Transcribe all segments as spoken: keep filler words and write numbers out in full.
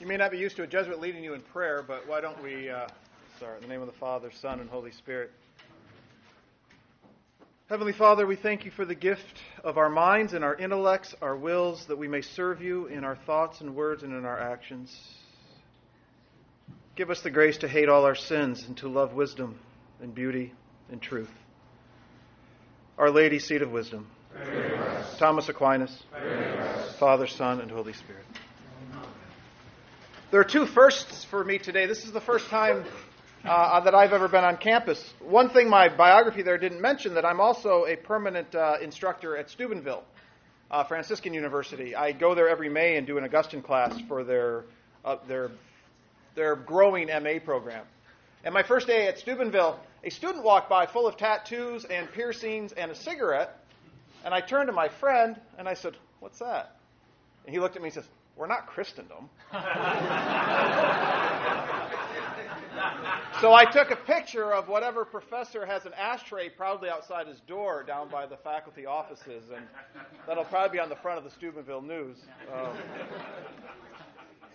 You may not be used to a Jesuit leading you in prayer, but why don't we uh, start in the name of the Father, Son, and Holy Spirit. Heavenly Father, we thank you for the gift of our minds and our intellects, our wills, that we may serve you in our thoughts and words and in our actions. Give us the grace to hate all our sins and to love wisdom and beauty and truth. Our Lady, Seat of Wisdom. Thomas Aquinas. Father, Son, and Holy Spirit. There are two firsts for me today. This is the first time uh, that I've ever been on campus. One thing my biography there didn't mention, that I'm also a permanent uh, instructor at Steubenville, uh, Franciscan University. I go there every May and do an Augustine class for their uh, their their growing M A program. And my first day at Steubenville, a student walked by full of tattoos and piercings and a cigarette, and I turned to my friend and I said, "What's that?" And he looked at me and says, "We're not Christendom." So I took a picture of whatever professor has an ashtray proudly outside his door down by the faculty offices, and that'll probably be on the front of the Steubenville News. Um,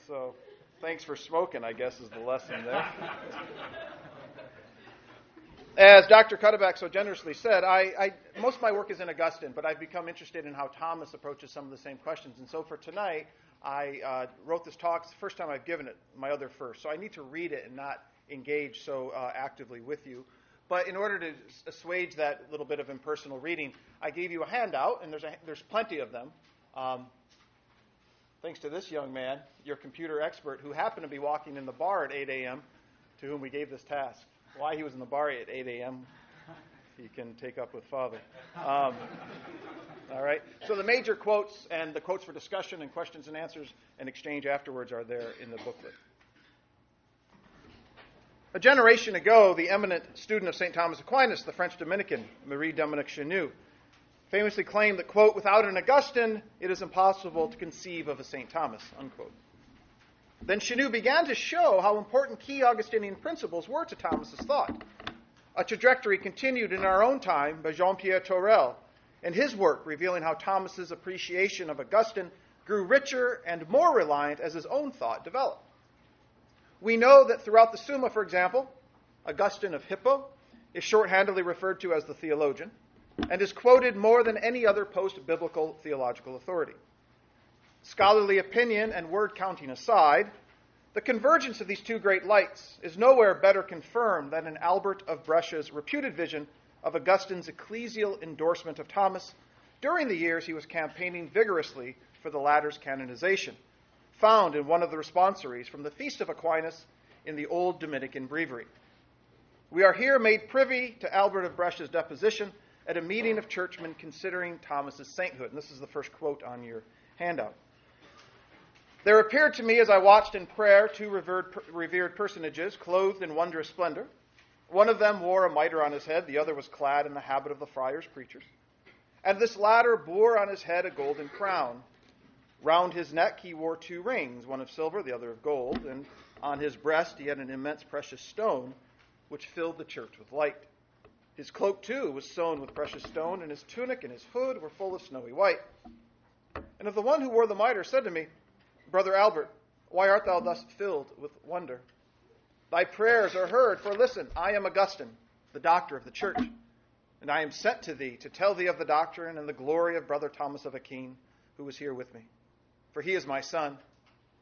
so thanks for smoking, I guess, is the lesson there. As Doctor Cutterback so generously said, I, I, most of my work is in Augustine, but I've become interested in how Thomas approaches some of the same questions. And so for tonight, I uh, wrote this talk. It's the first time I've given it, my other first. So I need to read it and not engage so uh, actively with you. But in order to assuage that little bit of impersonal reading, I gave you a handout, and there's, a, there's plenty of them. Um, thanks to this young man, your computer expert, who happened to be walking in the bar at eight a.m., to whom we gave this task. Why he was in the bar at eight a.m., he can take up with Father. Um, all right. So the major quotes and the quotes for discussion and questions and answers and exchange afterwards are there in the booklet. A generation ago, the eminent student of Saint Thomas Aquinas, the French Dominican, Marie-Dominique Chenu, famously claimed that, quote, "Without an Augustine, it is impossible to conceive of a Saint Thomas," unquote. Then Chenu began to show how important key Augustinian principles were to Thomas's thought, a trajectory continued in our own time by Jean-Pierre Torell and his work revealing how Thomas's appreciation of Augustine grew richer and more reliant as his own thought developed. We know that throughout the Summa, for example, Augustine of Hippo is shorthandedly referred to as the theologian and is quoted more than any other post-biblical theological authority. Scholarly opinion and word counting aside, the convergence of these two great lights is nowhere better confirmed than in Albert of Brescia's reputed vision of Augustine's ecclesial endorsement of Thomas during the years he was campaigning vigorously for the latter's canonization, found in one of the responsories from the Feast of Aquinas in the old Dominican breviary. We are here made privy to Albert of Brescia's deposition at a meeting of churchmen considering Thomas's sainthood. And this is the first quote on your handout. "There appeared to me as I watched in prayer two revered, revered personages clothed in wondrous splendor. One of them wore a mitre on his head, the other was clad in the habit of the friars preachers. And this latter bore on his head a golden crown. Round his neck he wore two rings, one of silver, the other of gold, and on his breast he had an immense precious stone which filled the church with light. His cloak, too, was sewn with precious stone, and his tunic and his hood were full of snowy white. And of the one who wore the mitre said to me, 'Brother Albert, why art thou thus filled with wonder? Thy prayers are heard, for listen, I am Augustine, the doctor of the church, and I am sent to thee to tell thee of the doctrine and the glory of Brother Thomas of Aquin, who is here with me. For he is my son.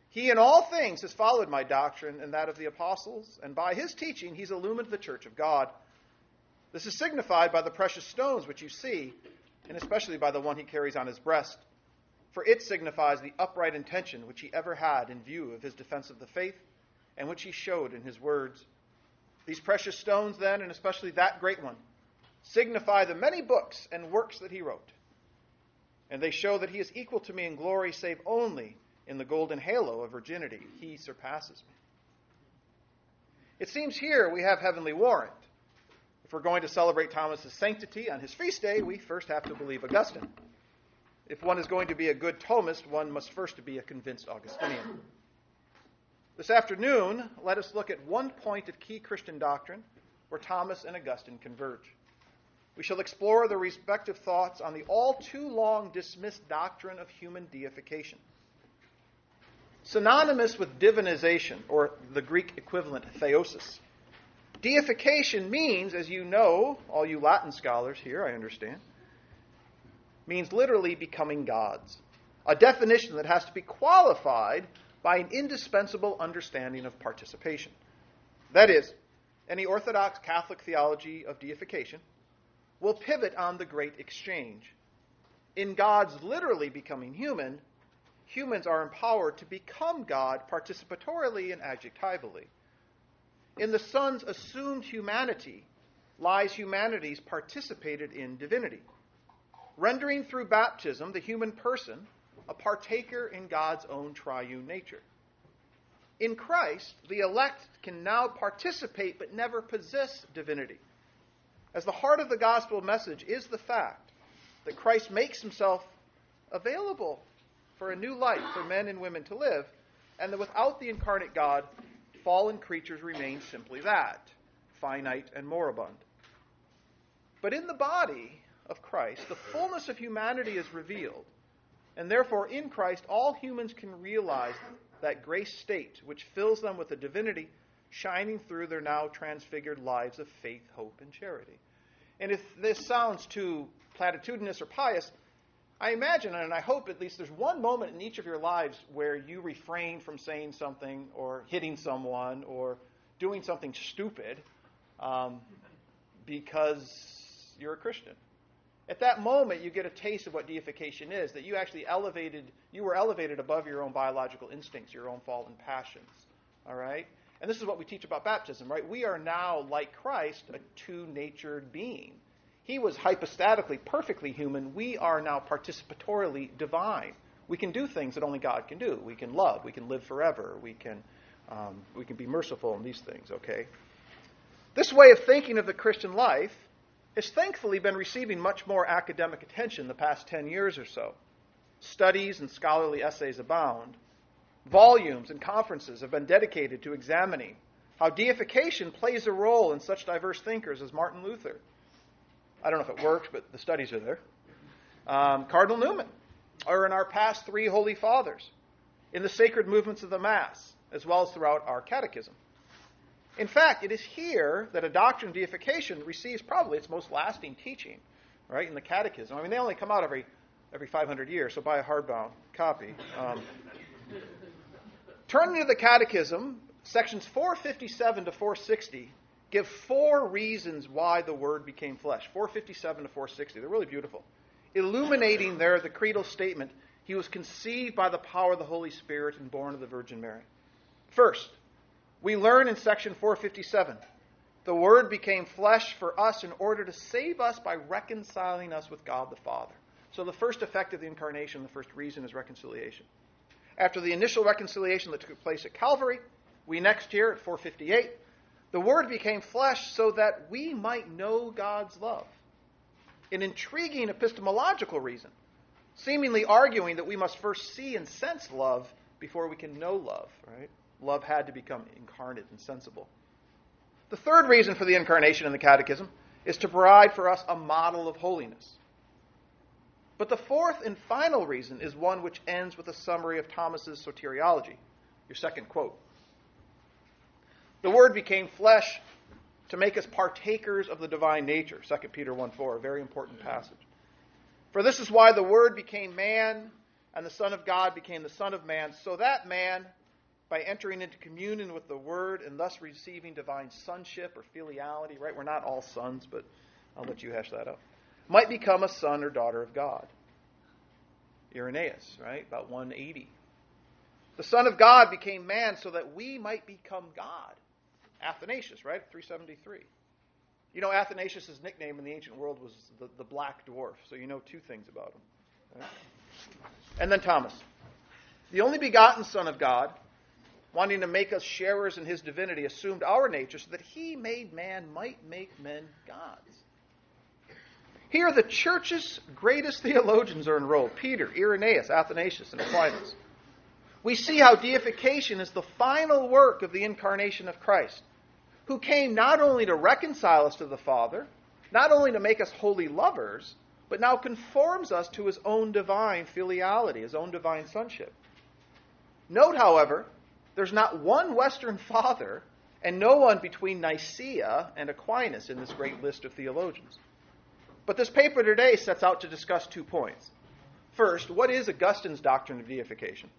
He in all things has followed my doctrine and that of the apostles, and by his teaching he's illumined the church of God. This is signified by the precious stones which you see, and especially by the one he carries on his breast. For it signifies the upright intention which he ever had in view of his defense of the faith, and which he showed in his words. These precious stones, then, and especially that great one, signify the many books and works that he wrote. And they show that he is equal to me in glory, save only in the golden halo of virginity. He surpasses me.'" It seems here we have heavenly warrant. If we're going to celebrate Thomas's sanctity on his feast day, we first have to believe Augustine. If one is going to be a good Thomist, one must first be a convinced Augustinian. This afternoon, let us look at one point of key Christian doctrine where Thomas and Augustine converge. We shall explore their respective thoughts on the all too long dismissed doctrine of human deification. synonymous with divinization, or the Greek equivalent theosis. Deification means, as you know, all you Latin scholars here, I understand, means literally becoming gods, a definition that has to be qualified by an indispensable understanding of participation. That is, any Orthodox Catholic theology of deification will pivot on the great exchange. In gods literally becoming human, humans are empowered to become God participatorily and adjectivally. In the Son's assumed humanity lies humanity's participated in divinity, rendering through baptism the human person a partaker in God's own triune nature. In Christ, the elect can now participate but never possess divinity, as the heart of the gospel message is the fact that Christ makes himself available for a new life for men and women to live, and that without the incarnate God, fallen creatures remain simply that, finite and moribund. But in the body of Christ, the fullness of humanity is revealed, and therefore in Christ all humans can realize that grace state which fills them with a divinity shining through their now transfigured lives of faith, hope, and charity. And if this sounds too platitudinous or pious, I imagine, and I hope at least there's one moment in each of your lives where you refrain from saying something or hitting someone or doing something stupid um, because you're a Christian. At that moment, you get a taste of what deification is, that you actually elevated, you were elevated above your own biological instincts, your own fallen passions, all right? And this is what we teach about baptism, right? We are now, like Christ, a two-natured being. He was hypostatically, perfectly human. We are now participatorily divine. We can do things that only God can do. We can love. We can live forever. We can, um, we can be merciful in these things, okay? This way of thinking of the Christian life has thankfully been receiving much more academic attention the past ten years or so. Studies and scholarly essays abound. Volumes and conferences have been dedicated to examining how deification plays a role in such diverse thinkers as Martin Luther. I don't know if it works, but the studies are there. Um, Cardinal Newman, or in our past three Holy Fathers, in the sacred movements of the Mass, as well as throughout our catechism. In fact, it is here that a doctrine of deification receives probably its most lasting teaching, right, in the catechism. I mean, they only come out every every five hundred years, so buy a hardbound copy. Um, turning to the catechism, sections four fifty-seven to four sixty give four reasons why the Word became flesh, four fifty-seven to four sixty. They're really beautiful. Illuminating there the creedal statement, he was conceived by the power of the Holy Spirit and born of the Virgin Mary. First, we learn in section four fifty-seven, the Word became flesh for us in order to save us by reconciling us with God the Father. So the first effect of the incarnation, the first reason, is reconciliation. After the initial reconciliation that took place at Calvary, we next hear at four fifty-eight, the Word became flesh so that we might know God's love. An intriguing epistemological reason, seemingly arguing that we must first see and sense love before we can know love, right? Love had to become incarnate and sensible. The third reason for the incarnation in the catechism is to provide for us a model of holiness. But the fourth and final reason is one which ends with a summary of Thomas's soteriology, your second quote. The Word became flesh to make us partakers of the divine nature, Second Peter one four, a very important passage. For this is why the Word became man, and the Son of God became the Son of Man, so that man, by entering into communion with the Word and thus receiving divine sonship or filiality, right? We're not all sons, but I'll let you hash that out. Might become a son or daughter of God. Irenaeus, right? About one eighty. The Son of God became man so that we might become God. Athanasius, right? three seventy-three. You know, Athanasius' nickname in the ancient world was the, the Black Dwarf, so you know two things about him. Right? And then Thomas, the only begotten Son of God, wanting to make us sharers in his divinity, assumed our nature so that he made man might make men gods. Here the Church's greatest theologians are enrolled, Peter, Irenaeus, Athanasius, and Aquinas. We see how deification is the final work of the incarnation of Christ, who came not only to reconcile us to the Father, not only to make us holy lovers, but now conforms us to his own divine filiality, his own divine sonship. Note, however, there's not one Western father and no one between Nicaea and Aquinas in this great list of theologians. But this paper today sets out to discuss two points. First, what is Augustine's doctrine of deification?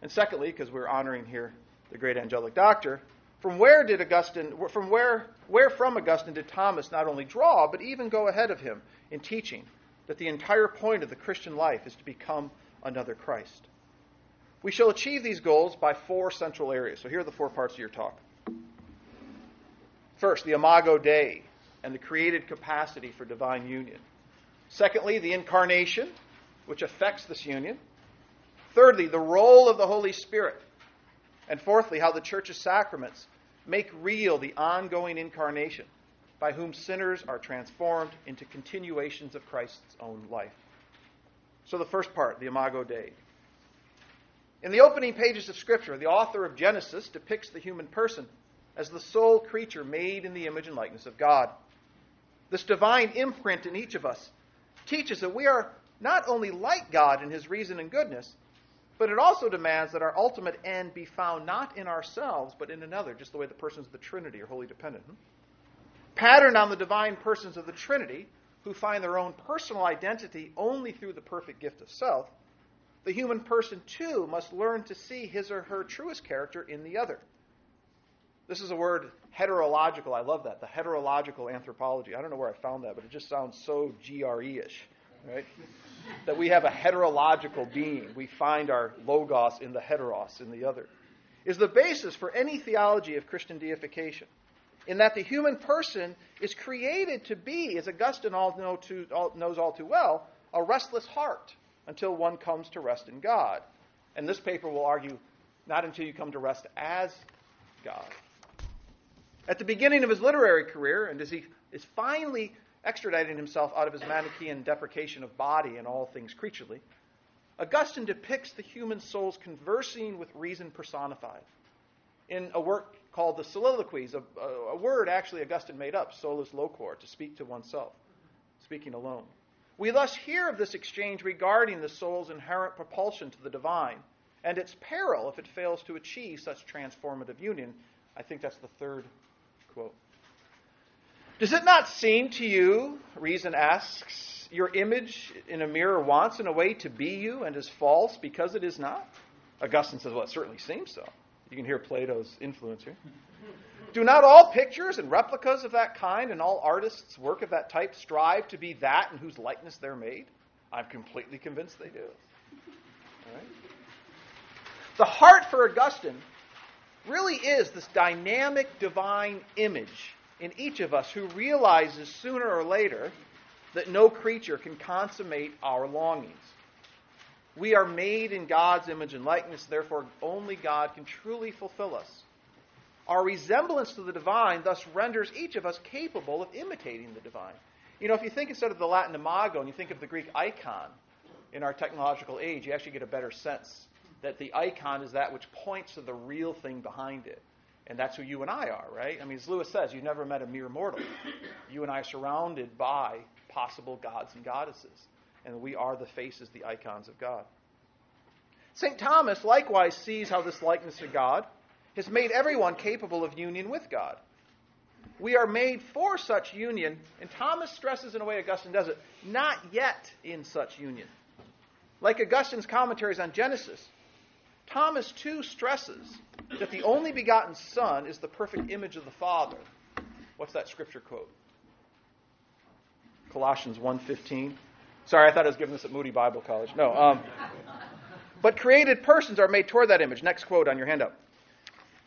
And secondly, because we're honoring here the great angelic doctor, from where did Augustine, from where, where from Augustine did Thomas not only draw, but even go ahead of him in teaching that the entire point of the Christian life is to become another Christ? We shall achieve these goals by four central areas. So here are the four parts of your talk. First, the Imago Dei and the created capacity for divine union. Secondly, the incarnation, which affects this union. Thirdly, the role of the Holy Spirit. And fourthly, how the Church's sacraments make real the ongoing incarnation, by whom sinners are transformed into continuations of Christ's own life. So the first part, the Imago Dei. In the opening pages of Scripture, the author of Genesis depicts the human person as the sole creature made in the image and likeness of God. This divine imprint in each of us teaches that we are not only like God in his reason and goodness, but it also demands that our ultimate end be found not in ourselves, but in another, just the way the persons of the Trinity are wholly dependent. Hmm? Patterned on the divine persons of the Trinity, who find their own personal identity only through the perfect gift of self, the human person, too, must learn to see his or her truest character in the other. This is a word, heterological. I love that, the heterological anthropology. I don't know where I found that, but it just sounds so G R E-ish. Right? That we have a heterological being. We find our logos in the heteros, in the other, is the basis for any theology of Christian deification, in that the human person is created to be, as Augustine all know too, all, knows all too well, a restless heart until one comes to rest in God. And this paper will argue, not until you come to rest as God. At the beginning of his literary career, and as he is finally extraditing himself out of his Manichaean deprecation of body and all things creaturely, Augustine depicts the human soul's conversing with reason personified in a work called the Soliloquies, a, a word actually Augustine made up, solus loquor, to speak to oneself, speaking alone. We thus hear of this exchange regarding the soul's inherent propulsion to the divine and its peril if it fails to achieve such transformative union. I think that's the third quote. Does it not seem to you, reason asks, your image in a mirror wants in a way to be you and is false because it is not? Augustine says, well, it certainly seems so. You can hear Plato's influence here. Do not all pictures and replicas of that kind and all artists' work of that type strive to be that in whose likeness they're made? I'm completely convinced they do. All right? The heart for Augustine really is this dynamic divine image in each of us who realizes sooner or later that no creature can consummate our longings. We are made in God's image and likeness, therefore only God can truly fulfill us. Our resemblance to the divine thus renders each of us capable of imitating the divine. You know, if you think instead of the Latin imago and you think of the Greek icon in our technological age, you actually get a better sense that the icon is that which points to the real thing behind it. And that's who you and I are, right? I mean, as Lewis says, you've never met a mere mortal. You and I are surrounded by possible gods and goddesses. And we are the faces, the icons of God. Saint Thomas likewise sees how this likeness to God has made everyone capable of union with God. We are made for such union, and Thomas stresses in a way Augustine does it, not yet in such union. Like Augustine's commentaries on Genesis, Thomas, too, stresses that the only begotten Son is the perfect image of the Father. What's that scripture quote? Colossians one fifteen. Sorry, I thought I was giving this at Moody Bible College. No. Um, but created persons are made toward that image. Next quote on your handout.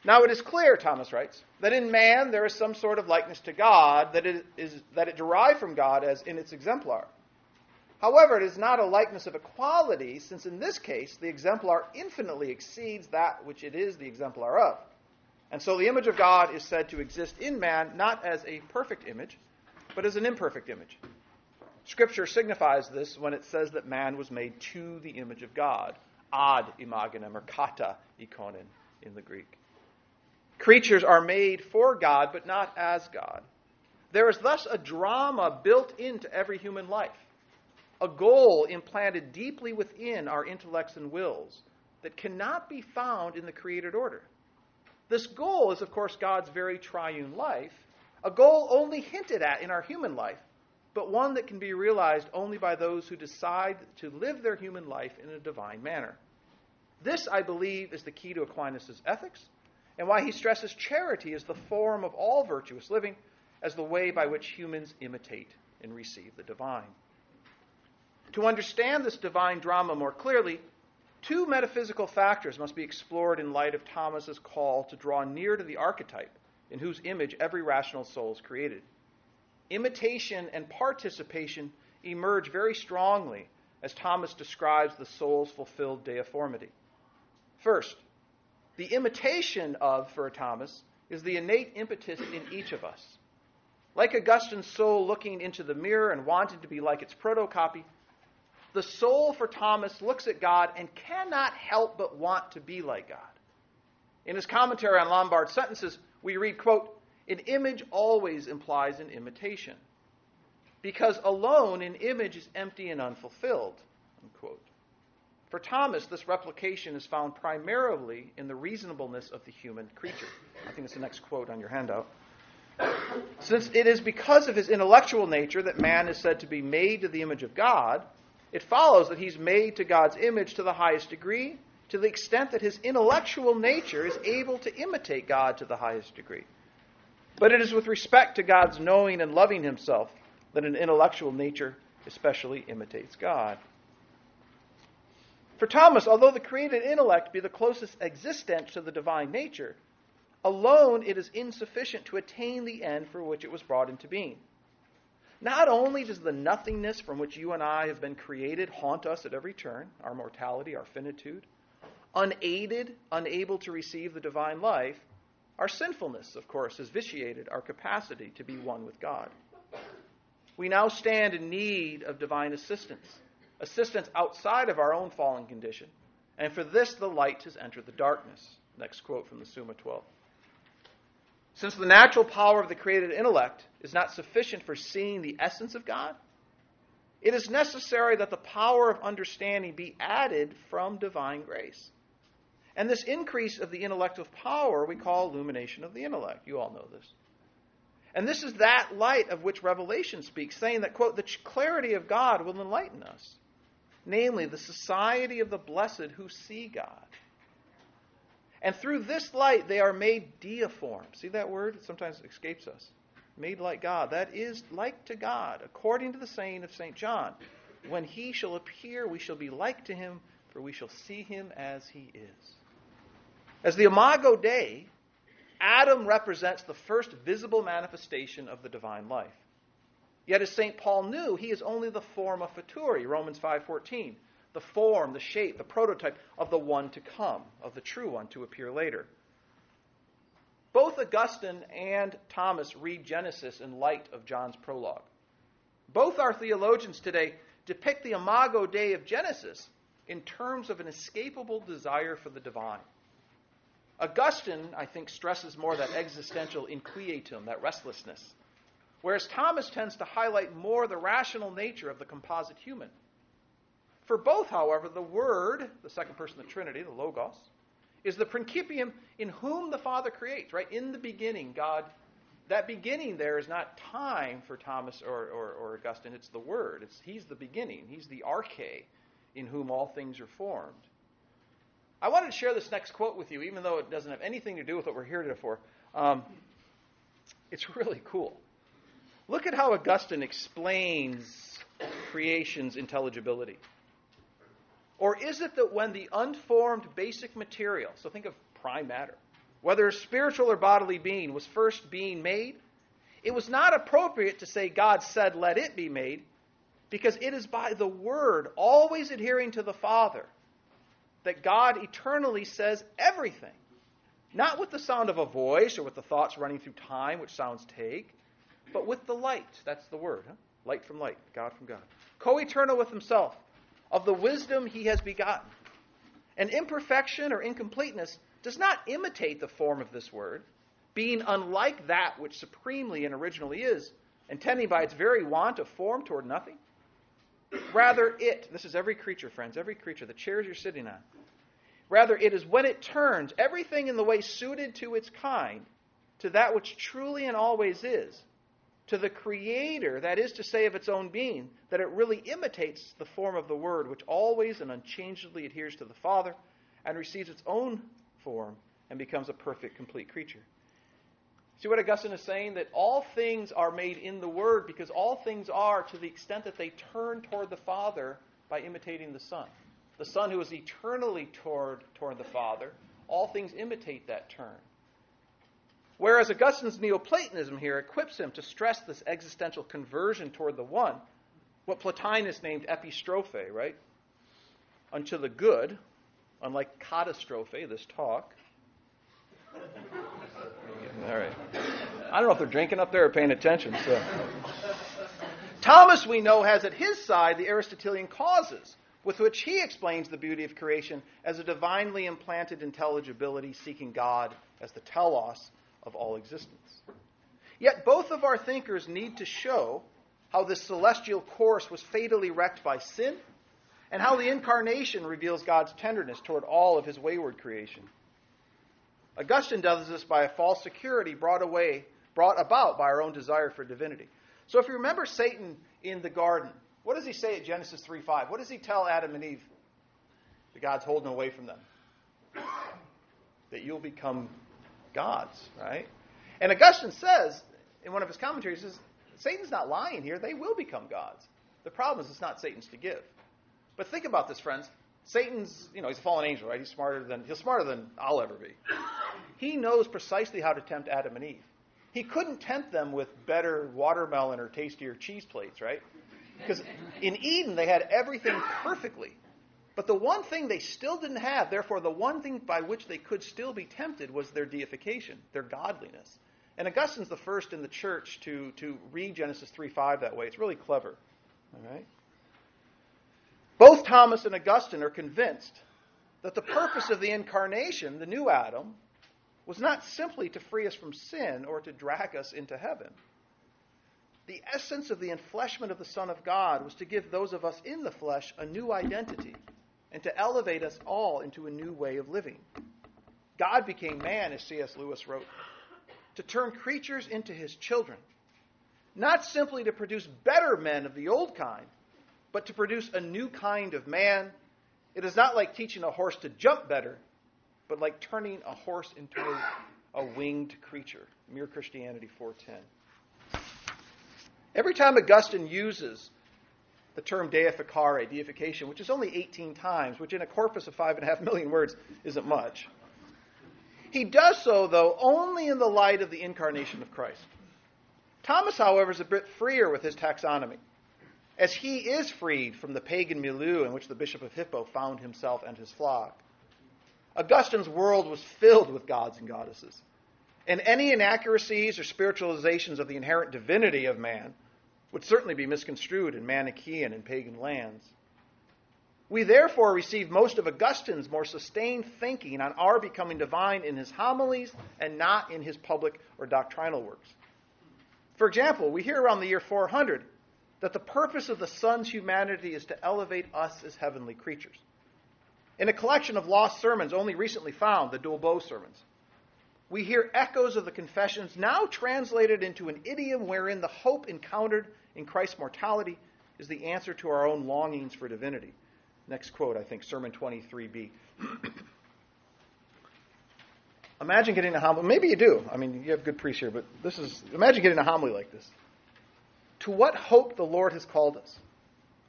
Now it is clear, Thomas writes, that in man there is some sort of likeness to God that it, is, that it derived from God as in its exemplar. However, it is not a likeness of equality, since in this case the exemplar infinitely exceeds that which it is the exemplar of. And so the image of God is said to exist in man not as a perfect image, but as an imperfect image. Scripture signifies this when it says that man was made to the image of God, ad imaginem or kata ikonen in the Greek. Creatures are made for God, but not as God. There is thus a drama built into every human life, a goal implanted deeply within our intellects and wills, that cannot be found in the created order. This goal is, of course, God's very triune life, a goal only hinted at in our human life, but one that can be realized only by those who decide to live their human life in a divine manner. This, I believe, is the key to Aquinas' ethics, and why he stresses charity as the form of all virtuous living, as the way by which humans imitate and receive the divine. To understand this divine drama more clearly, two metaphysical factors must be explored in light of Thomas's call to draw near to the archetype in whose image every rational soul is created. Imitation and participation emerge very strongly as Thomas describes the soul's fulfilled deiformity. First, the imitation of, for Thomas, is the innate impetus in each of us. Like Augustine's soul looking into the mirror and wanted to be like its proto-copy, the soul, for Thomas, looks at God and cannot help but want to be like God. In his commentary on Lombard's sentences, we read, quote, "An image always implies an imitation, because alone an image is empty and unfulfilled," unquote. For Thomas, this replication is found primarily in the reasonableness of the human creature. I think that's the next quote on your handout. Since it is because of his intellectual nature that man is said to be made to the image of God, it follows that he's made to God's image to the highest degree, to the extent that his intellectual nature is able to imitate God to the highest degree. But it is with respect to God's knowing and loving himself that an intellectual nature especially imitates God. For Thomas, although the created intellect be the closest existent to the divine nature, alone it is insufficient to attain the end for which it was brought into being. Not only does the nothingness from which you and I have been created haunt us at every turn, our mortality, our finitude, unaided, unable to receive the divine life, our sinfulness, of course, has vitiated our capacity to be one with God. We now stand in need of divine assistance, assistance outside of our own fallen condition, and for this the light has entered the darkness. Next quote from the Summa twelve. Since the natural power of the created intellect is not sufficient for seeing the essence of God, it is necessary that the power of understanding be added from divine grace. And this increase of the intellective power we call illumination of the intellect. You all know this. And this is that light of which Revelation speaks, saying that, quote, "The clarity of God will enlighten us, namely the society of the blessed who see God. And through this light, they are made deiform." See that word? It sometimes escapes us. Made like God. That is, like to God, according to the saying of Saint John. "When he shall appear, we shall be like to him, for we shall see him as he is." As the Imago Dei, Adam represents the first visible manifestation of the divine life. Yet as Saint Paul knew, he is only the forma futuri, Romans five fourteen. The form, the shape, the prototype of the one to come, of the true one to appear later. Both Augustine and Thomas read Genesis in light of John's prologue. Both our theologians today depict the Imago Dei of Genesis in terms of an escapable desire for the divine. Augustine, I think, stresses more that existential inquietum, that restlessness, whereas Thomas tends to highlight more the rational nature of the composite human. For both, however, the Word, the second person of the Trinity, the Logos, is the principium in whom the Father creates, right? In the beginning, God, that beginning there is not time for Thomas or, or, or Augustine. It's the Word. It's, he's the beginning. He's the arche in whom all things are formed. I wanted to share this next quote with you, even though it doesn't have anything to do with what we're here today for. Um, it's really cool. Look at how Augustine explains creation's intelligibility. "Or is it that when the unformed basic material," so think of prime matter, "whether a spiritual or bodily being, was first being made, it was not appropriate to say God said, 'Let it be made,' because it is by the Word, always adhering to the Father, that God eternally says everything, not with the sound of a voice or with the thoughts running through time, which sounds take, but with the light." That's the Word, huh? Light from light, God from God. "Co-eternal with himself, of the wisdom he has begotten. An imperfection or incompleteness does not imitate the form of this Word, being unlike that which supremely and originally is, and tending by its very want of form toward nothing. Rather it," this is every creature, friends, every creature, the chairs you're sitting on, Rather, it is when it turns everything in the way suited to its kind, to that which truly and always is, to the Creator, that is to say of its own being, that it really imitates the form of the Word, which always and unchangeably adheres to the Father and receives its own form and becomes a perfect, complete creature. See what Augustine is saying? That all things are made in the Word, because all things are to the extent that they turn toward the Father by imitating the Son. The Son, who is eternally toward, toward the Father, all things imitate that turn. Whereas Augustine's Neoplatonism here equips him to stress this existential conversion toward the one, what Plotinus named epistrophe, right? Unto the good, unlike catastrophe, this talk. All right. I don't know if they're drinking up there or paying attention. So. Thomas, we know, has at his side the Aristotelian causes, with which he explains the beauty of creation as a divinely implanted intelligibility seeking God as the telos of all existence. Yet both of our thinkers need to show how this celestial course was fatally wrecked by sin, and how the incarnation reveals God's tenderness toward all of his wayward creation. Augustine does this by a false security brought away, brought about by our own desire for divinity. So if you remember Satan in the garden, what does he say at Genesis three five? What does he tell Adam and Eve that God's holding away from them? That you'll become gods, right? And Augustine says, in one of his commentaries, says, Satan's not lying here. They will become gods. The problem is it's not Satan's to give. But think about this, friends. Satan's, you know, he's a fallen angel, right? He's smarter than, he's smarter than I'll ever be. He knows precisely how to tempt Adam and Eve. He couldn't tempt them with better watermelon or tastier cheese plates, right? Because in Eden, they had everything perfectly. But the one thing they still didn't have, therefore the one thing by which they could still be tempted, was their deification, their godliness. And Augustine's the first in the church to, to read Genesis three five that way. It's really clever. All right? Both Thomas and Augustine are convinced that the purpose of the incarnation, the new Adam, was not simply to free us from sin or to drag us into heaven. The essence of the enfleshment of the Son of God was to give those of us in the flesh a new identity and to elevate us all into a new way of living. God became man, as C S Lewis wrote, to turn creatures into his children, not simply to produce better men of the old kind, but to produce a new kind of man. It is not like teaching a horse to jump better, but like turning a horse into a, a winged creature. Mere Christianity four ten. Every time Augustine uses the term deificare, deification, which is only eighteen times, which in a corpus of five and a half million words isn't much, he does so, though, only in the light of the incarnation of Christ. Thomas, however, is a bit freer with his taxonomy, as he is freed from the pagan milieu in which the Bishop of Hippo found himself and his flock. Augustine's world was filled with gods and goddesses, and any inaccuracies or spiritualizations of the inherent divinity of man would certainly be misconstrued in Manichaean and pagan lands. We therefore receive most of Augustine's more sustained thinking on our becoming divine in his homilies and not in his public or doctrinal works. For example, we hear around the year four hundred that the purpose of the Son's humanity is to elevate us as heavenly creatures. In a collection of lost sermons only recently found, the Dolbeau sermons, we hear echoes of the confessions now translated into an idiom wherein the hope encountered in Christ's mortality is the answer to our own longings for divinity. Next quote, I think, Sermon twenty-three b. Imagine getting a homily. Maybe you do. I mean, you have good priests here, but this is, imagine getting a homily like this. To what hope the Lord has called us.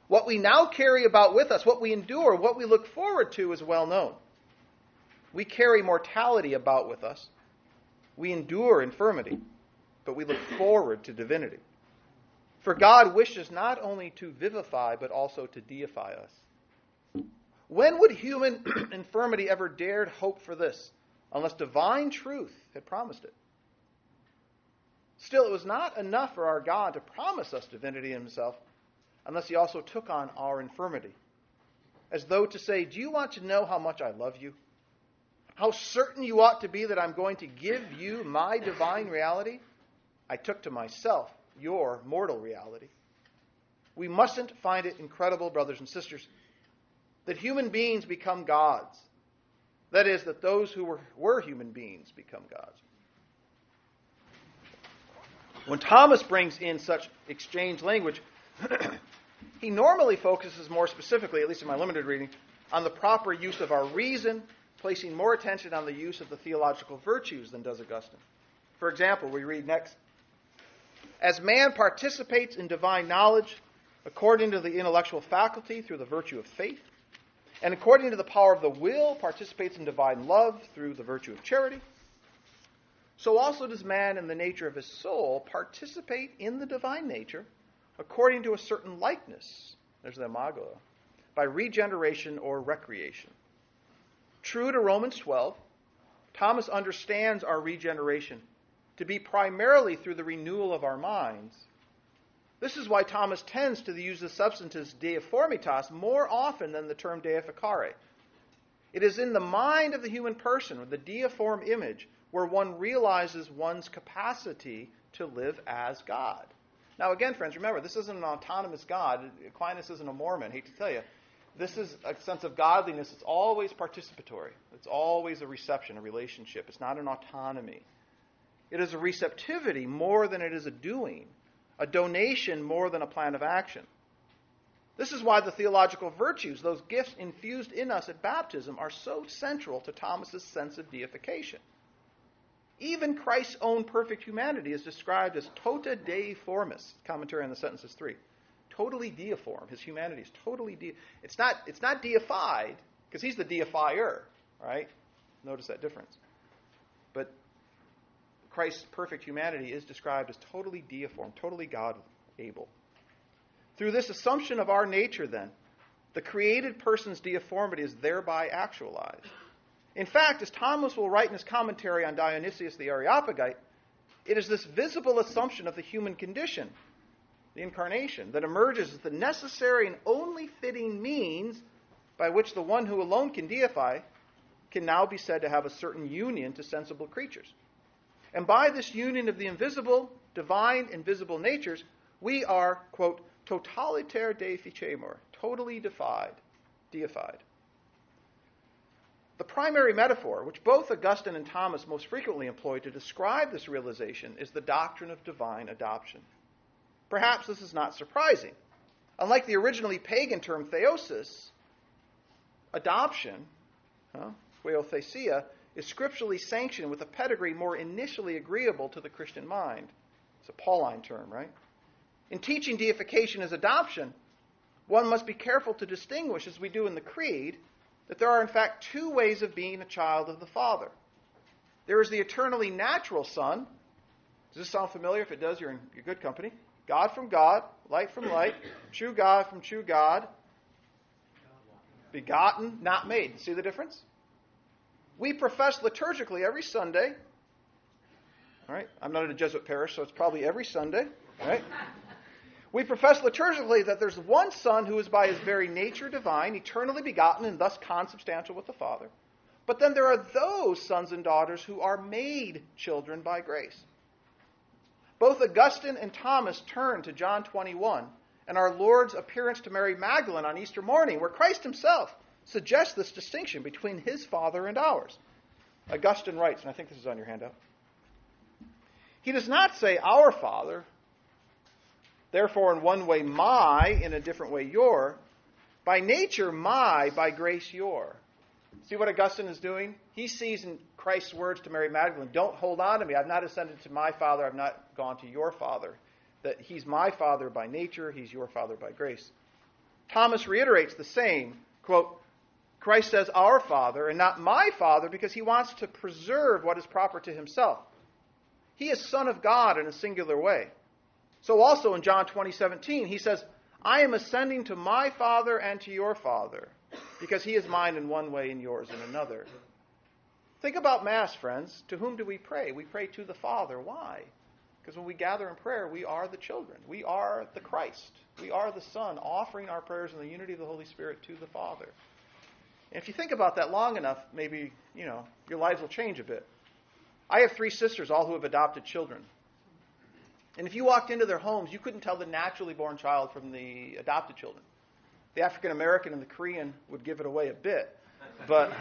What we now carry about with us, what we endure, what we look forward to is well known. We carry mortality about with us. We endure infirmity, but we look forward to divinity. For God wishes not only to vivify, but also to deify us. When would human infirmity ever dared hope for this, unless divine truth had promised it? Still, it was not enough for our God to promise us divinity himself, unless he also took on our infirmity, as though to say, do you want to know how much I love you? How certain you ought to be that I'm going to give you my divine reality? I took to myself your mortal reality. We mustn't find it incredible, brothers and sisters, that human beings become gods, That is, that those who were, were human beings become gods. When Thomas brings in such exchange language, he normally focuses more specifically, at least in my limited reading, on the proper use of our reason, placing more attention on the use of the theological virtues than does Augustine. For example, we read next, as man participates in divine knowledge according to the intellectual faculty through the virtue of faith, and according to the power of the will participates in divine love through the virtue of charity, so also does man in the nature of his soul participate in the divine nature according to a certain likeness, there's the imago, by regeneration or recreation. True to Romans twelve, Thomas understands our regeneration to be primarily through the renewal of our minds. This is why Thomas tends to use the substantive deiformitas more often than the term deificare. It is in the mind of the human person, with the deiform image, where one realizes one's capacity to live as God. Now again, friends, remember, this isn't an autonomous God. Aquinas isn't a Mormon, I hate to tell you. This is a sense of godliness. It's always participatory. It's always a reception, a relationship. It's not an autonomy. It is a receptivity more than it is a doing, a donation more than a plan of action. This is why the theological virtues, those gifts infused in us at baptism, are so central to Thomas's sense of deification. Even Christ's own perfect humanity is described as tota deiformis, commentary on the sentences three. Totally deiform. His humanity is totally de. It's not, it's not deified, because he's the deifier, right? Notice that difference. But Christ's perfect humanity is described as totally deiform, totally God-able. Through this assumption of our nature, then, the created person's deiformity is thereby actualized. In fact, as Thomas will write in his commentary on Dionysius the Areopagite, it is this visible assumption of the human condition, the incarnation, that emerges as the necessary and only fitting means by which the one who alone can deify can now be said to have a certain union to sensible creatures. And by this union of the invisible, divine, and visible natures, we are, quote, totaliter deificemur, totally defied, deified. The primary metaphor, which both Augustine and Thomas most frequently employ to describe this realization, is the doctrine of divine adoption. Perhaps this is not surprising. Unlike the originally pagan term theosis, adoption, huh, theothesia, is scripturally sanctioned with a pedigree more initially agreeable to the Christian mind. It's a Pauline term, right? In teaching deification as adoption, one must be careful to distinguish, as we do in the Creed, that there are in fact two ways of being a child of the Father. There is the eternally natural Son. Does this sound familiar? If it does, you're in you're good company. God from God, light from light, true God from true God, begotten, not made. See the difference? We profess liturgically every Sunday. All right, I'm not in a Jesuit parish, so it's probably every Sunday. All right? We profess liturgically that there's one Son who is by his very nature divine, eternally begotten, and thus consubstantial with the Father. But then there are those sons and daughters who are made children by grace. Both Augustine and Thomas turn to John twenty-one and our Lord's appearance to Mary Magdalene on Easter morning, where Christ himself suggests this distinction between his Father and ours. Augustine writes, and I think this is on your handout, he does not say our Father, therefore in one way my, in a different way your, by nature my, by grace your. See what Augustine is doing? He sees in Christ's words to Mary Magdalene, don't hold on to me, I've not ascended to my Father, I've not gone to your Father, that he's my Father by nature, he's your Father by grace. Thomas reiterates the same, quote, Christ says our Father and not my Father because he wants to preserve what is proper to himself. He is Son of God in a singular way. So also in John twenty seventeen, he says, I am ascending to my Father and to your Father because he is mine in one way and yours in another. Think about Mass, friends. To whom do we pray? We pray to the Father. Why? Because when we gather in prayer, we are the children. We are the Christ. We are the Son, offering our prayers in the unity of the Holy Spirit to the Father. And if you think about that long enough, maybe, you know, your lives will change a bit. I have three sisters, all who have adopted children. And if you walked into their homes, you couldn't tell the naturally born child from the adopted children. The African American and the Korean would give it away a bit. But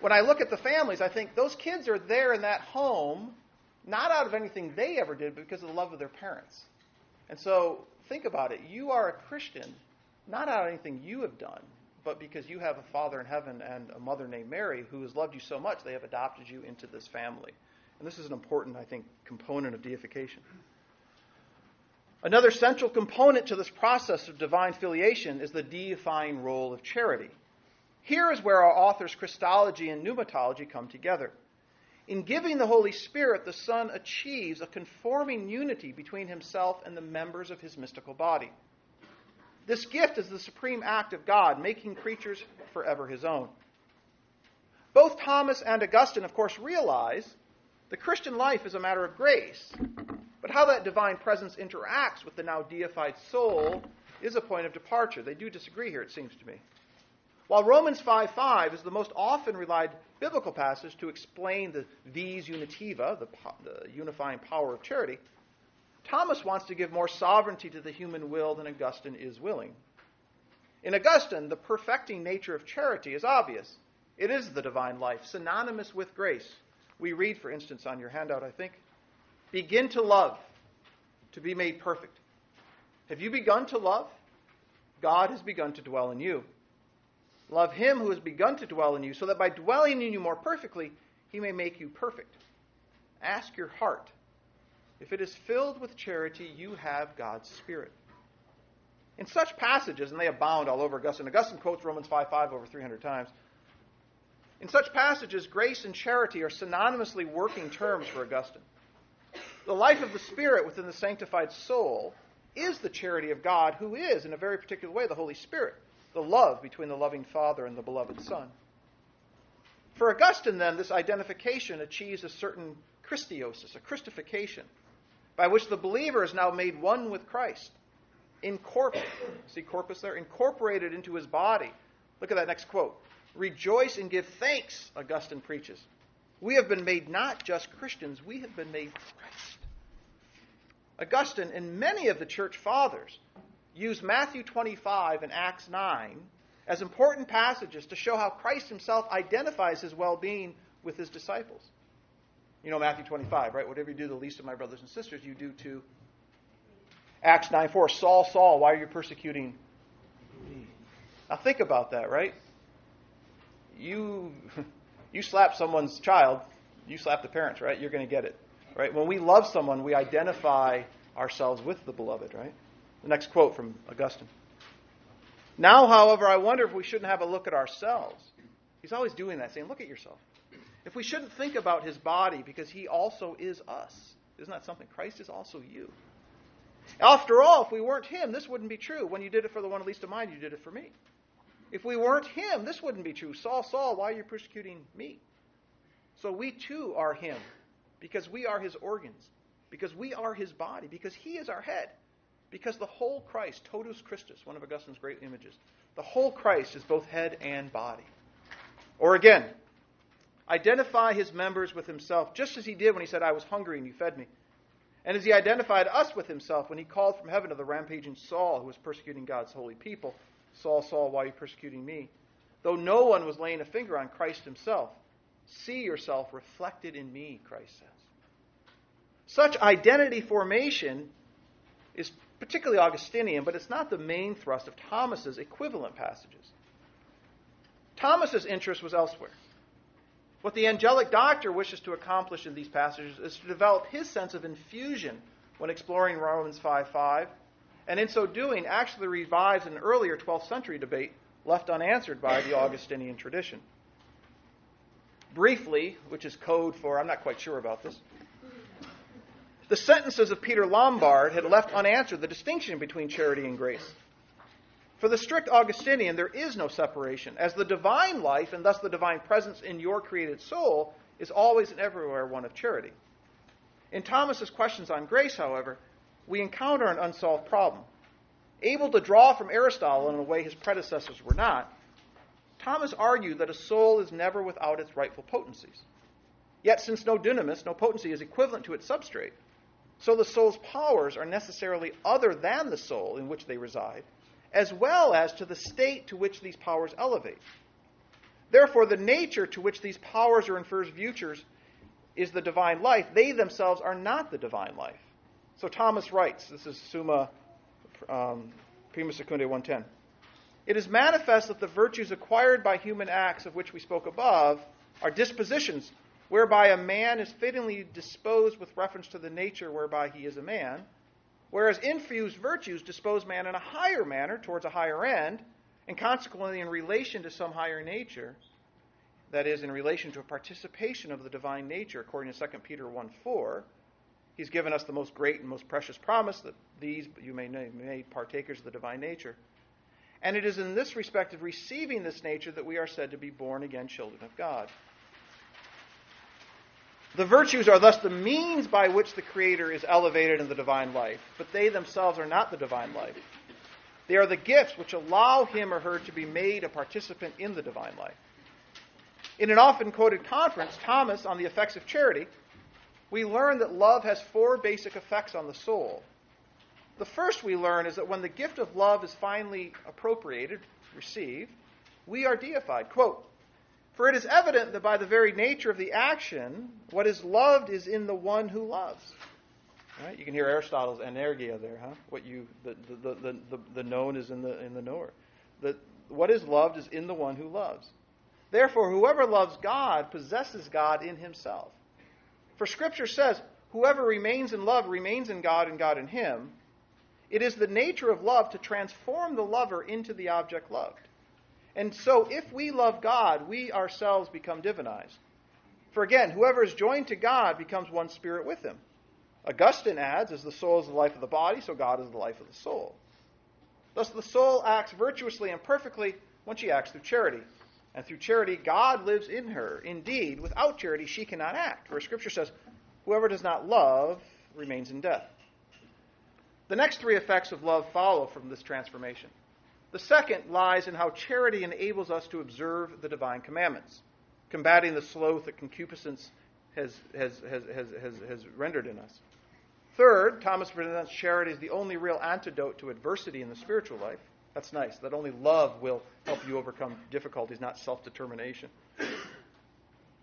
when I look at the families, I think those kids are there in that home, not out of anything they ever did, but because of the love of their parents. And so think about it. You are a Christian, not out of anything you have done, but because you have a Father in heaven and a mother named Mary who has loved you so much, they have adopted you into this family. And this is an important, I think, component of deification. Another central component to this process of divine filiation is the deifying role of charity. Here is where our author's Christology and pneumatology come together. In giving the Holy Spirit, the Son achieves a conforming unity between himself and the members of his mystical body. This gift is the supreme act of God, making creatures forever his own. Both Thomas and Augustine, of course, realize the Christian life is a matter of grace, but how that divine presence interacts with the now deified soul is a point of departure. They do disagree here, it seems to me. While Romans five five is the most often relied biblical passage to explain the vis unitiva, the, the unifying power of charity, Thomas wants to give more sovereignty to the human will than Augustine is willing. In Augustine, the perfecting nature of charity is obvious. It is the divine life, synonymous with grace. We read, for instance, on your handout, I think, begin to love, to be made perfect. Have you begun to love? God has begun to dwell in you. Love him who has begun to dwell in you, so that by dwelling in you more perfectly, he may make you perfect. Ask your heart. If it is filled with charity, you have God's Spirit. In such passages, and they abound all over Augustine. Augustine quotes Romans five five over three hundred times. In such passages, grace and charity are synonymously working terms for Augustine. The life of the Spirit within the sanctified soul is the charity of God, who is, in a very particular way, the Holy Spirit, the love between the loving Father and the beloved Son. For Augustine, then, this identification achieves a certain Christiosis, a Christification, by which the believer is now made one with Christ, incorporated, see corpus there, incorporated into his body. Look at that next quote. Rejoice and give thanks, Augustine preaches. We have been made not just Christians, we have been made Christ. Augustine and many of the church fathers use Matthew twenty-five and Acts nine as important passages to show how Christ himself identifies his well-being with his disciples. You know Matthew twenty-five, right? Whatever you do to the least of my brothers and sisters, you do to Acts nine four. Saul, Saul, why are you persecuting me? Now think about that, right? You you slap someone's child, you slap the parents, right? You're going to get it, right? When we love someone, we identify ourselves with the beloved, right? The next quote from Augustine. Now, however, I wonder if we shouldn't have a look at ourselves. He's always doing that, saying, look at yourself. If we shouldn't think about his body, because he also is us. Isn't that something? Christ is also you. After all, if we weren't him, this wouldn't be true. When you did it for the one least of mine, you did it for me. If we weren't him, this wouldn't be true. Saul, Saul, why are you persecuting me? So we too are him, because we are his organs, because we are his body, because he is our head, because the whole Christ, totus Christus, one of Augustine's great images, the whole Christ is both head and body. Or again, identify his members with himself, just as he did when he said, I was hungry and you fed me. And as he identified us with himself when he called from heaven to the rampaging Saul who was persecuting God's holy people, Saul, Saul, why are you persecuting me? Though no one was laying a finger on Christ himself, see yourself reflected in me, Christ says. Such identity formation is particularly Augustinian, but it's not the main thrust of Thomas's equivalent passages. Thomas's interest was elsewhere. What the angelic doctor wishes to accomplish in these passages is to develop his sense of infusion when exploring Romans five five, and in so doing actually revives an earlier twelfth century debate left unanswered by the Augustinian tradition. Briefly, which is code for, I'm not quite sure about this, the sentences of Peter Lombard had left unanswered the distinction between charity and grace. For the strict Augustinian, there is no separation, as the divine life, and thus the divine presence in your created soul, is always and everywhere one of charity. In Thomas's questions on grace, however, we encounter an unsolved problem. Able to draw from Aristotle in a way his predecessors were not, Thomas argued that a soul is never without its rightful potencies. Yet since no dunamis, no potency is equivalent to its substrate, so the soul's powers are necessarily other than the soul in which they reside, as well as to the state to which these powers elevate. Therefore, the nature to which these powers are in first futures is the divine life. They themselves are not the divine life. So Thomas writes, this is Summa, um, Prima Secunda one ten. It is manifest that the virtues acquired by human acts of which we spoke above are dispositions whereby a man is fittingly disposed with reference to the nature whereby he is a man, whereas infused virtues dispose man in a higher manner towards a higher end, and consequently in relation to some higher nature, that is, in relation to a participation of the divine nature, according to Second Peter one four. He's given us the most great and most precious promise, that these you may be made partakers of the divine nature. And it is in this respect of receiving this nature that we are said to be born again children of God. The virtues are thus the means by which the Creator is elevated in the divine life, but they themselves are not the divine life. They are the gifts which allow him or her to be made a participant in the divine life. In an often quoted conference, Thomas, on the effects of charity, we learn that love has four basic effects on the soul. The first we learn is that when the gift of love is finally appropriated, received, we are deified. Quote, "For it is evident that by the very nature of the action, what is loved is in the one who loves." Right? You can hear Aristotle's energia there, huh? What you the the, the, the, the known is in the in the knower. The, what is loved is in the one who loves. Therefore, whoever loves God possesses God in himself. For Scripture says, "Whoever remains in love remains in God and God in him." It is the nature of love to transform the lover into the object loved. And so if we love God, we ourselves become divinized. For again, whoever is joined to God becomes one spirit with him. Augustine adds, as the soul is the life of the body, so God is the life of the soul. Thus the soul acts virtuously and perfectly when she acts through charity. And through charity, God lives in her. Indeed, without charity, she cannot act. For Scripture says, "Whoever does not love remains in death." The next three effects of love follow from this transformation. The second lies in how charity enables us to observe the divine commandments, combating the sloth that concupiscence has, has, has, has, has, has rendered in us. Third, Thomas presents charity as the only real antidote to adversity in the spiritual life. That's nice. That only love will help you overcome difficulties, not self-determination.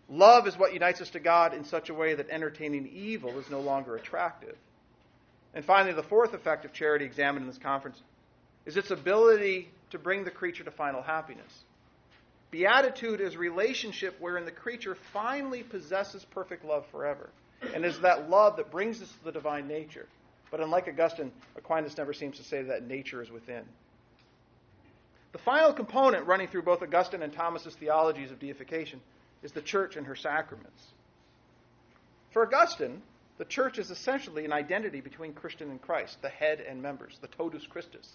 Love is what unites us to God in such a way that entertaining evil is no longer attractive. And finally, the fourth effect of charity examined in this conference is its ability to bring the creature to final happiness. Beatitude is relationship wherein the creature finally possesses perfect love forever. And is that love that brings us to the divine nature. But unlike Augustine, Aquinas never seems to say that nature is within. The final component running through both Augustine and Thomas's theologies of deification is the church and her sacraments. For Augustine, the church is essentially an identity between Christian and Christ, the head and members, the totus Christus.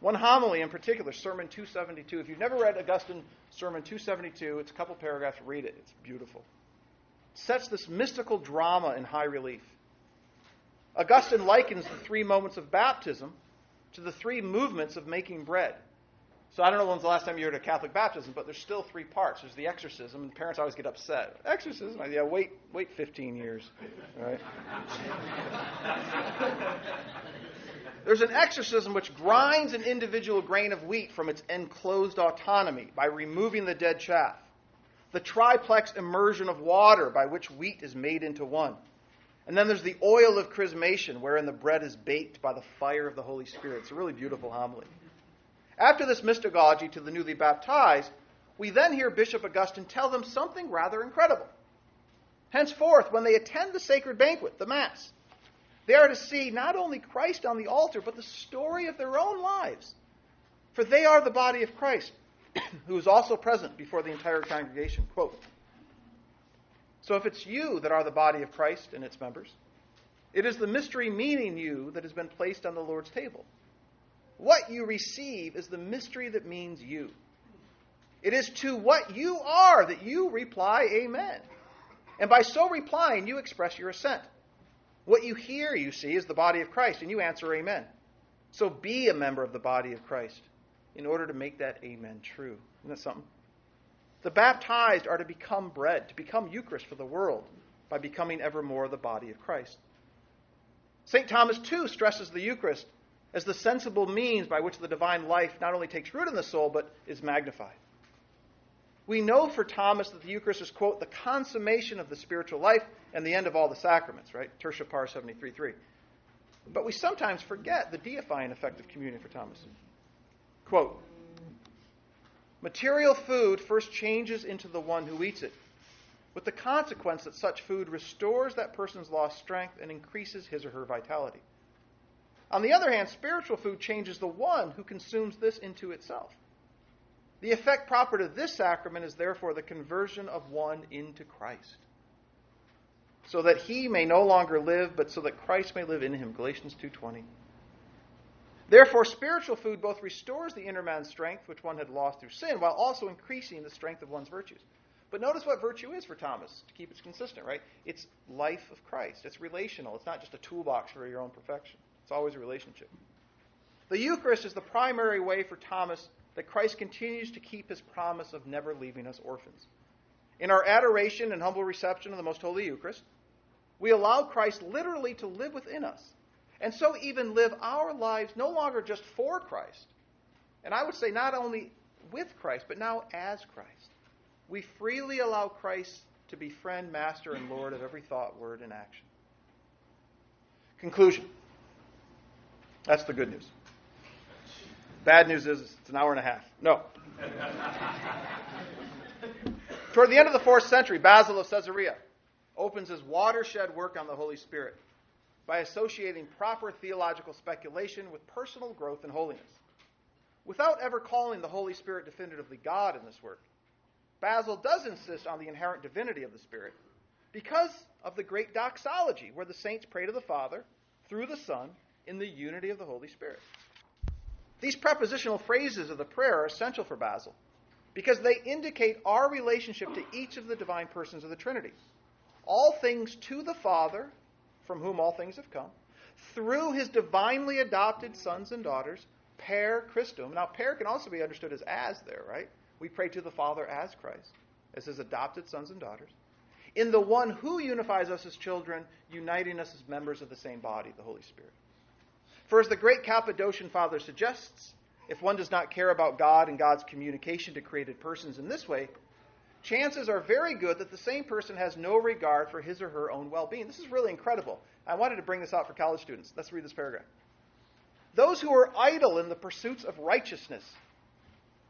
One homily in particular, Sermon two seventy-two. If you've never read Augustine, Sermon two seventy-two, it's a couple paragraphs, read it. It's beautiful. It sets this mystical drama in high relief. Augustine likens the three moments of baptism to the three movements of making bread. So I don't know when's the last time you heard a Catholic baptism, but there's still three parts. There's the exorcism, and parents always get upset. Exorcism? Yeah, wait, wait fifteen years. All right. There's an exorcism which grinds an individual grain of wheat from its enclosed autonomy by removing the dead chaff. The triplex immersion of water by which wheat is made into one. And then there's the oil of chrismation, wherein the bread is baked by the fire of the Holy Spirit. It's a really beautiful homily. After this mystagogy to the newly baptized, we then hear Bishop Augustine tell them something rather incredible. Henceforth, when they attend the sacred banquet, the Mass, they are to see not only Christ on the altar, but the story of their own lives. For they are the body of Christ, who is also present before the entire congregation. Quote, "So if it's you that are the body of Christ and its members, it is the mystery meaning you that has been placed on the Lord's table. What you receive is the mystery that means you. It is to what you are that you reply, amen. And by so replying, you express your assent. What you hear, you see, is the body of Christ, and you answer, amen. So be a member of the body of Christ in order to make that amen true." Isn't that something? The baptized are to become bread, to become Eucharist for the world by becoming evermore the body of Christ. Saint Thomas, too, stresses the Eucharist as the sensible means by which the divine life not only takes root in the soul, but is magnified. We know for Thomas that the Eucharist is, quote, the consummation of the spiritual life and the end of all the sacraments, right? Tertia Par seventy-three three. But we sometimes forget the deifying effect of communion for Thomas. Quote, material food first changes into the one who eats it, with the consequence that such food restores that person's lost strength and increases his or her vitality. On the other hand, spiritual food changes the one who consumes this into itself. The effect proper to this sacrament is therefore the conversion of one into Christ, so that he may no longer live, but so that Christ may live in him. Galatians two twenty. Therefore, spiritual food both restores the inner man's strength, which one had lost through sin, while also increasing the strength of one's virtues. But notice what virtue is for Thomas, to keep it consistent, right? It's life of Christ. It's relational. It's not just a toolbox for your own perfection. It's always a relationship. The Eucharist is the primary way for Thomas that Christ continues to keep his promise of never leaving us orphans. In our adoration and humble reception of the Most Holy Eucharist, we allow Christ literally to live within us, and so even live our lives no longer just for Christ, and I would say not only with Christ, but now as Christ. We freely allow Christ to be friend, master, and Lord of every thought, word, and action. Conclusion. That's the good news. Bad news is it's an hour and a half. No. Toward the end of the fourth century, Basil of Caesarea opens his watershed work on the Holy Spirit by associating proper theological speculation with personal growth and holiness. Without ever calling the Holy Spirit definitively God in this work, Basil does insist on the inherent divinity of the Spirit because of the great doxology where the saints pray to the Father through the Son in the unity of the Holy Spirit. These prepositional phrases of the prayer are essential for Basil because they indicate our relationship to each of the divine persons of the Trinity. All things to the Father, from whom all things have come, through his divinely adopted sons and daughters, per Christum. Now, per can also be understood as as there, right? We pray to the Father as Christ, as his adopted sons and daughters, in the one who unifies us as children, uniting us as members of the same body, the Holy Spirit. For as the great Cappadocian Father suggests, if one does not care about God and God's communication to created persons in this way, chances are very good that the same person has no regard for his or her own well-being. This is really incredible. I wanted to bring this out for college students. Let's read this paragraph. Those who are idle in the pursuits of righteousness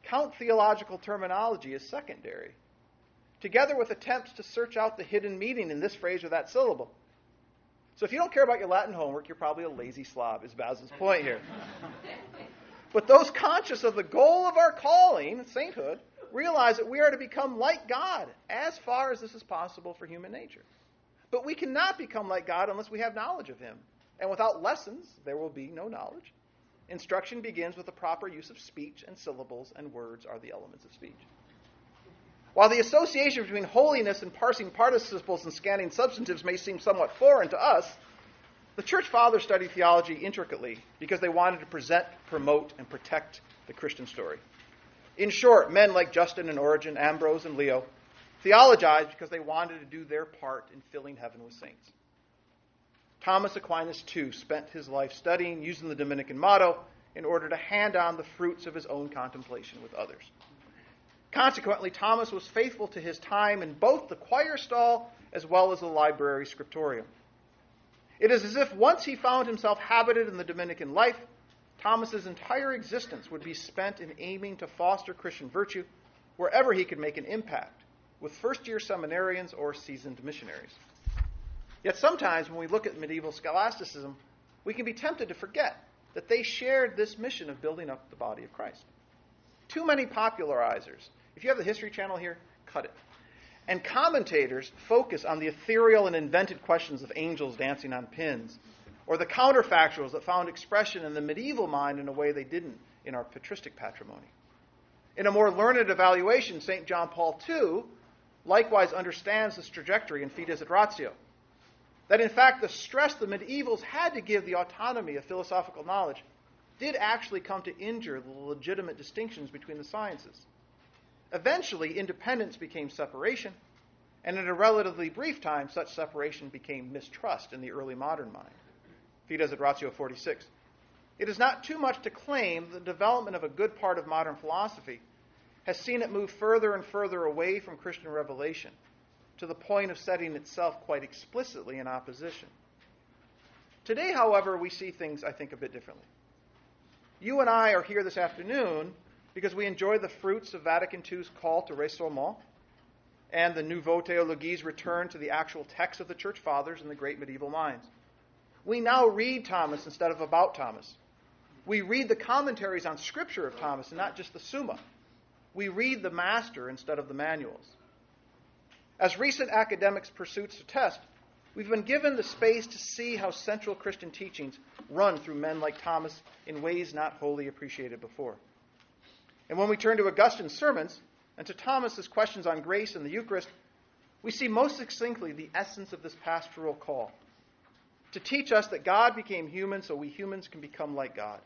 count theological terminology as secondary, together with attempts to search out the hidden meaning in this phrase or that syllable. So if you don't care about your Latin homework, you're probably a lazy slob, is Basil's point here. But those conscious of the goal of our calling, sainthood, realize that we are to become like God as far as this is possible for human nature. But we cannot become like God unless we have knowledge of him. And without lessons, there will be no knowledge. Instruction begins with the proper use of speech, and syllables and words are the elements of speech. While the association between holiness and parsing participles and scanning substantives may seem somewhat foreign to us, the Church Fathers studied theology intricately because they wanted to present, promote, and protect the Christian story. In short, men like Justin and Origen, Ambrose and Leo, theologized because they wanted to do their part in filling heaven with saints. Thomas Aquinas, too, spent his life studying, using the Dominican motto, in order to hand on the fruits of his own contemplation with others. Consequently, Thomas was faithful to his time in both the choir stall as well as the library scriptorium. It is as if once he found himself habited in the Dominican life, Thomas's entire existence would be spent in aiming to foster Christian virtue wherever he could make an impact, with first-year seminarians or seasoned missionaries. Yet sometimes when we look at medieval scholasticism, we can be tempted to forget that they shared this mission of building up the body of Christ. Too many popularizers. If you have the History Channel here, cut it. And commentators focus on the ethereal and invented questions of angels dancing on pins, or the counterfactuals that found expression in the medieval mind in a way they didn't in our patristic patrimony. In a more learned evaluation, Saint John Paul the Second likewise understands this trajectory in Fides et Ratio, that in fact the stress the medievals had to give the autonomy of philosophical knowledge did actually come to injure the legitimate distinctions between the sciences. Eventually, independence became separation, and in a relatively brief time, such separation became mistrust in the early modern mind. Fides et Ratio forty-six. It is not too much to claim the development of a good part of modern philosophy has seen it move further and further away from Christian revelation, to the point of setting itself quite explicitly in opposition. Today, however, we see things, I think, a bit differently. You and I are here this afternoon because we enjoy the fruits of Vatican two's call to raisonnement and the Nouveau Théologie's return to the actual text of the Church Fathers and the great medieval minds. We now read Thomas instead of about Thomas. We read the commentaries on Scripture of Thomas and not just the Summa. We read the Master instead of the manuals. As recent academics' pursuits attest, we've been given the space to see how central Christian teachings run through men like Thomas in ways not wholly appreciated before. And when we turn to Augustine's sermons and to Thomas's questions on grace and the Eucharist, we see most succinctly the essence of this pastoral call, to teach us that God became human so we humans can become like God.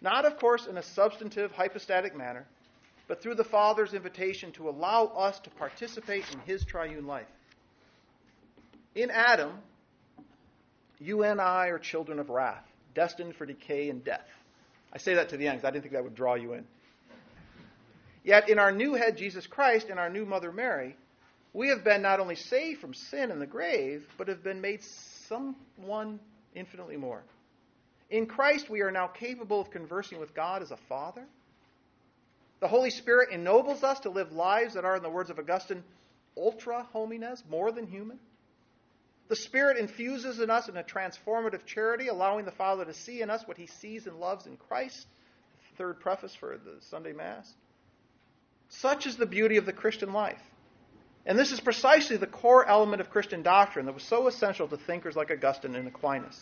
Not, of course, in a substantive, hypostatic manner, but through the Father's invitation to allow us to participate in his triune life. In Adam, you and I are children of wrath, destined for decay and death. I say that to the end because I didn't think that would draw you in. Yet in our new head, Jesus Christ, and our new Mother Mary, we have been not only saved from sin and the grave, but have been made someone infinitely more. In Christ, we are now capable of conversing with God as a Father. The Holy Spirit ennobles us to live lives that are, in the words of Augustine, ultra homines, more than human. The Spirit infuses in us in a transformative charity, allowing the Father to see in us what he sees and loves in Christ, the third preface for the Sunday Mass. Such is the beauty of the Christian life. And this is precisely the core element of Christian doctrine that was so essential to thinkers like Augustine and Aquinas.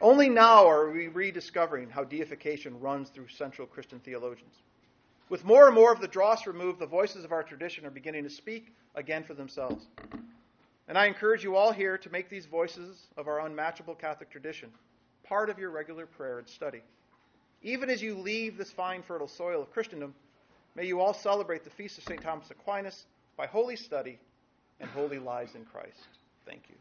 Only now are we rediscovering how deification runs through central Christian theologians. With more and more of the dross removed, the voices of our tradition are beginning to speak again for themselves. And I encourage you all here to make these voices of our unmatchable Catholic tradition part of your regular prayer and study. Even as you leave this fine, fertile soil of Christendom, may you all celebrate the feast of Saint Thomas Aquinas by holy study and holy lives in Christ. Thank you.